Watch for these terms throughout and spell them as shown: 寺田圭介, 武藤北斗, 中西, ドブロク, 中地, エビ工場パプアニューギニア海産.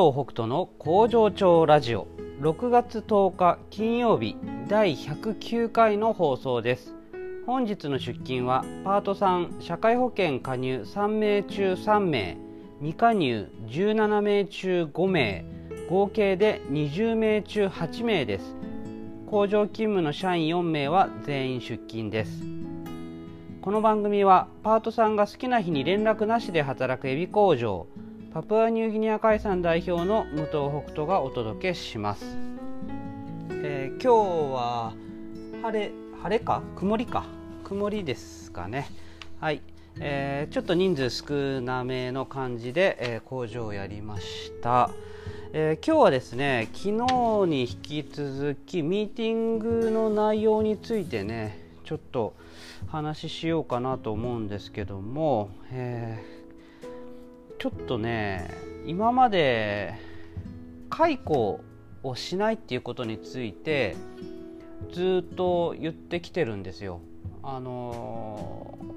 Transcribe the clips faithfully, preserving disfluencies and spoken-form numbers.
武藤北斗の工場長ラジオろくがつとおか金曜日だいひゃくきゅうかいの放送です。本日の出勤はパートさん社会保険加入さんめいちゅうさんめい、未加入じゅうななめいちゅうごめい、合計でにじゅうめいちゅうはちめいです。工場勤務の社員よんめいは全員出勤です。この番組はパートさんが好きな日に連絡なしで働くエビ工場パプアニューギニア海産代表の武藤北斗がお届けします。えー、今日は晴れ晴れか曇りか曇りですかね。はい、えー、ちょっと人数少なめの感じで、えー、工場をやりました。えー、今日はですね、昨日に引き続きミーティングの内容についてねちょっと話ししようかなと思うんですけども、えーちょっとね、今まで解雇をしないっていうことについてずっと言ってきてるんですよ。あのー、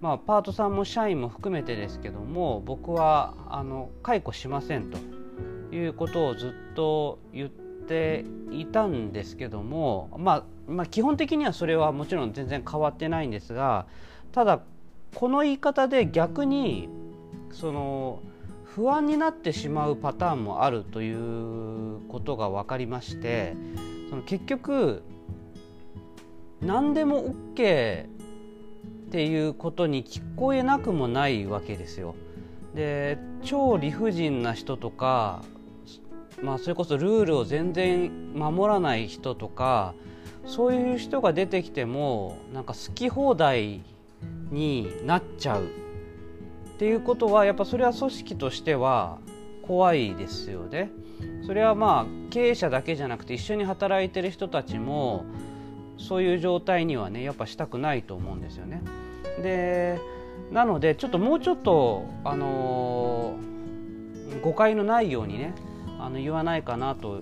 まあパートさんも社員も含めてですけども、僕はあの解雇しませんということをずっと言っていたんですけども、まあ、まあ基本的にはそれはもちろん全然変わってないんですが、ただこの言い方で逆にその不安になってしまうパターンもあるということが分かりまして、その結局何でも オーケー っていうことに聞こえなくもないわけですよ。で、超理不尽な人とか、まあ、それこそルールを全然守らない人とか、そういう人が出てきてもなんか好き放題になっちゃうっていうことは、やっぱそれは組織としては怖いですよね。それはまあ経営者だけじゃなくて一緒に働いてる人たちもそういう状態にはねやっぱしたくないと思うんですよね。で、なのでちょっともうちょっとあのー、誤解のないようにねあの言わないかなと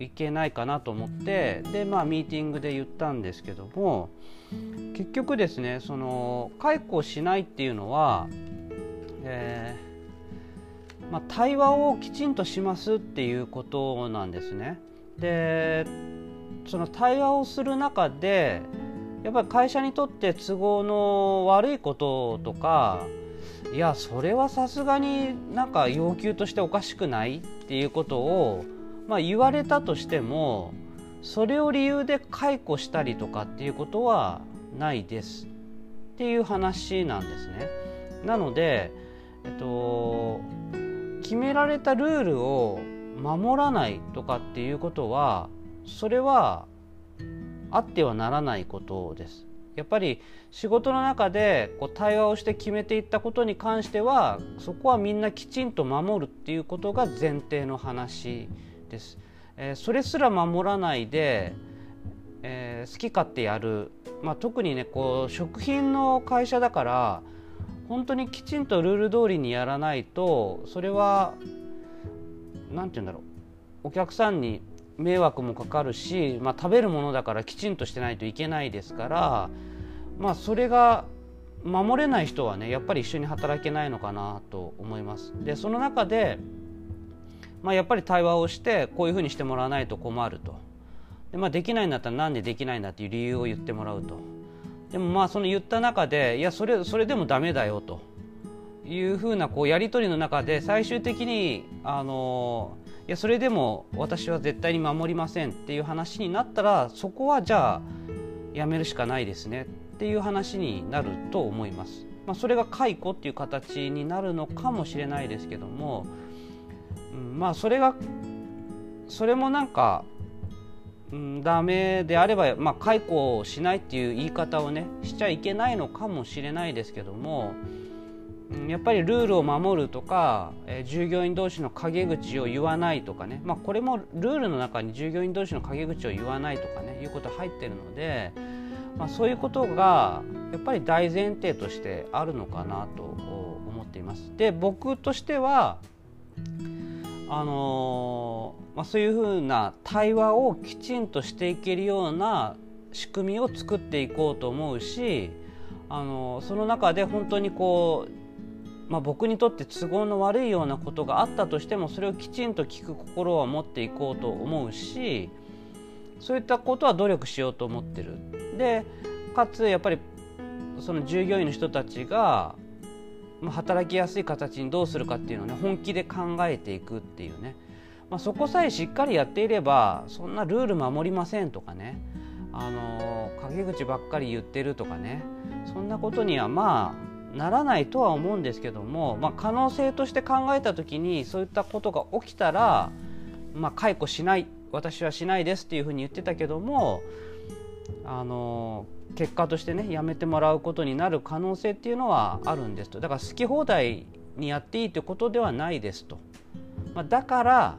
いけないかなと思って、でまあミーティングで言ったんですけども、結局ですね、その解雇しないっていうのは、えーまあ、対話をきちんとしますっていうことなんですね。で、その対話をする中でやっぱり会社にとって都合の悪いこととか、いやそれはさすがになんか要求としておかしくないっていうことを、まあ、言われたとしてもそれを理由で解雇したりとかっていうことはないですっていう話なんですね。なので、えっと、決められたルールを守らないとかっていうことは、それはあってはならないことです。やっぱり仕事の中でこう対話をして決めていったことに関しては、そこはみんなきちんと守るっていうことが前提の話です。えー、それすら守らないで、えー、好き勝手やる、まあ、特にねこう食品の会社だから本当にきちんとルール通りにやらないと、それはなんていうんだろう、お客さんに迷惑もかかるし、まあ、食べるものだからきちんとしてないといけないですから、まあ、それが守れない人はねやっぱり一緒に働けないのかなと思います。で、その中でまあ、やっぱり対話をしてこういうふうにしてもらわないと困ると。 で、まあ、できないんだったらなんでできないんだっていう理由を言ってもらうと。でもまあその言った中でいやそれ、それでもダメだよというふうなこうやり取りの中で、最終的にあのいやそれでも私は絶対に守りませんっていう話になったら、そこはじゃあやめるしかないですねっていう話になると思います。まあ、それが解雇っていう形になるのかもしれないですけども、まあそれがそれもなんか、うん、ダメであれば、まあ、解雇しないっていう言い方をねしちゃいけないのかもしれないですけども、うん、やっぱりルールを守るとか、えー、従業員同士の陰口を言わないとかね、まあ、これもルールの中に従業員同士の陰口を言わないとかねいうこと入ってるので、まあ、そういうことがやっぱり大前提としてあるのかなと思っています。で、僕としてはあのーまあ、そういうふうな対話をきちんとしていけるような仕組みを作っていこうと思うし、あのー、その中で本当にこまあ、僕にとって都合の悪いようなことがあったとしても、それをきちんと聞く心は持っていこうと思うし、そういったことは努力しようと思ってる。でかつやっぱりその従業員の人たちが働きやすい形にどうするかっていうのをね、本気で考えていくっていうね、まあ、そこさえしっかりやっていれば、そんなルール守りませんとかね、あの陰口ばっかり言ってるとかね、そんなことにはまあならないとは思うんですけども、まあ、可能性として考えた時にそういったことが起きたら、まあ、解雇しない、私はしないですっていうふうに言ってたけども、あの結果としてね、やめてもらうことになる可能性っていうのはあるんですと。だから好き放題にやっていいということではないですと、まあ、だから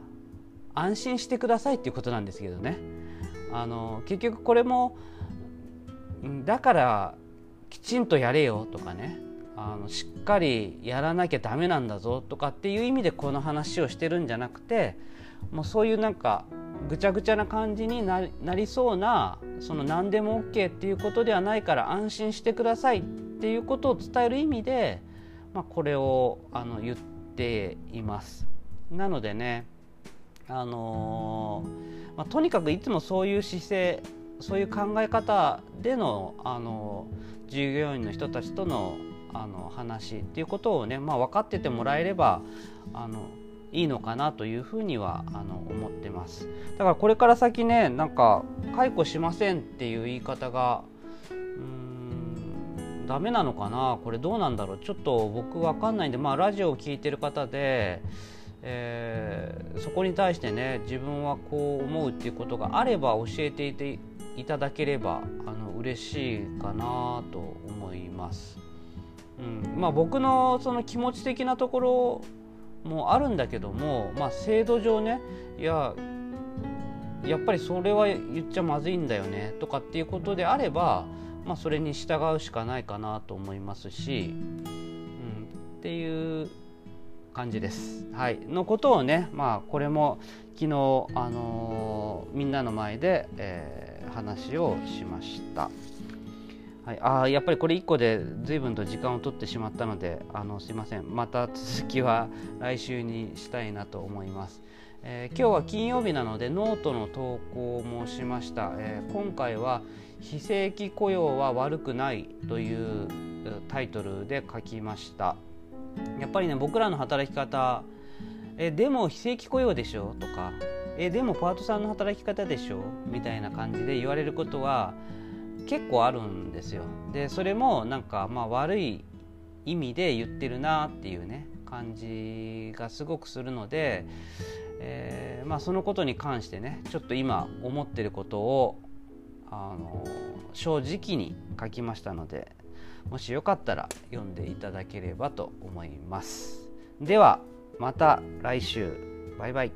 安心してくださいっていうことなんですけどね。あの結局これもだからきちんとやれよとかね、あのしっかりやらなきゃダメなんだぞとかっていう意味でこの話をしてるんじゃなくて、もうそういうなんかぐちゃぐちゃな感じになりそうな、その何でも OK っていうことではないから安心してくださいっていうことを伝える意味で、まあ、これをあの言っています。なのでね、あのーまあ、とにかくいつもそういう姿勢、そういう考え方での、あのー、従業員の人たちとのあの話っていうことをね、まあ、分かっててもらえればあのいいのかなというふうにはあの思ってます。だからこれから先ね、なんか解雇しませんっていう言い方がうーんダメなのかな、これどうなんだろう、ちょっと僕分かんないんで、まあ、ラジオを聞いてる方で、えー、そこに対してね、自分はこう思うっていうことがあれば教えていていただければあの嬉しいかなと思います。うんまあ、僕のその気持ち的なところもあるんだけども、まあ、制度上ね、いややっぱりそれは言っちゃまずいんだよねとかっていうことであれば、まあ、それに従うしかないかなと思いますし、うん、っていう感じです、はい、のことをね、まあ、これも昨日、あのー、みんなの前で、えー、話をしました。はい、あやっぱりこれいっこで随分と時間を取ってしまったので、あのすいません、また続きは来週にしたいなと思います。えー、今日は金曜日なのでノートの投稿もしました。えー、今回は非正規雇用は悪くないというタイトルで書きました。やっぱりね、僕らの働き方、えー、でも非正規雇用でしょとか、えー、でもパートさんの働き方でしょみたいな感じで言われることは結構あるんですよ。でそれもなんか、まあ、悪い意味で言ってるなっていうね感じがすごくするので、えーまあ、そのことに関してね、ちょっと今思ってることをあの正直に書きましたので、もしよかったら読んでいただければと思います。ではまた来週、バイバイ。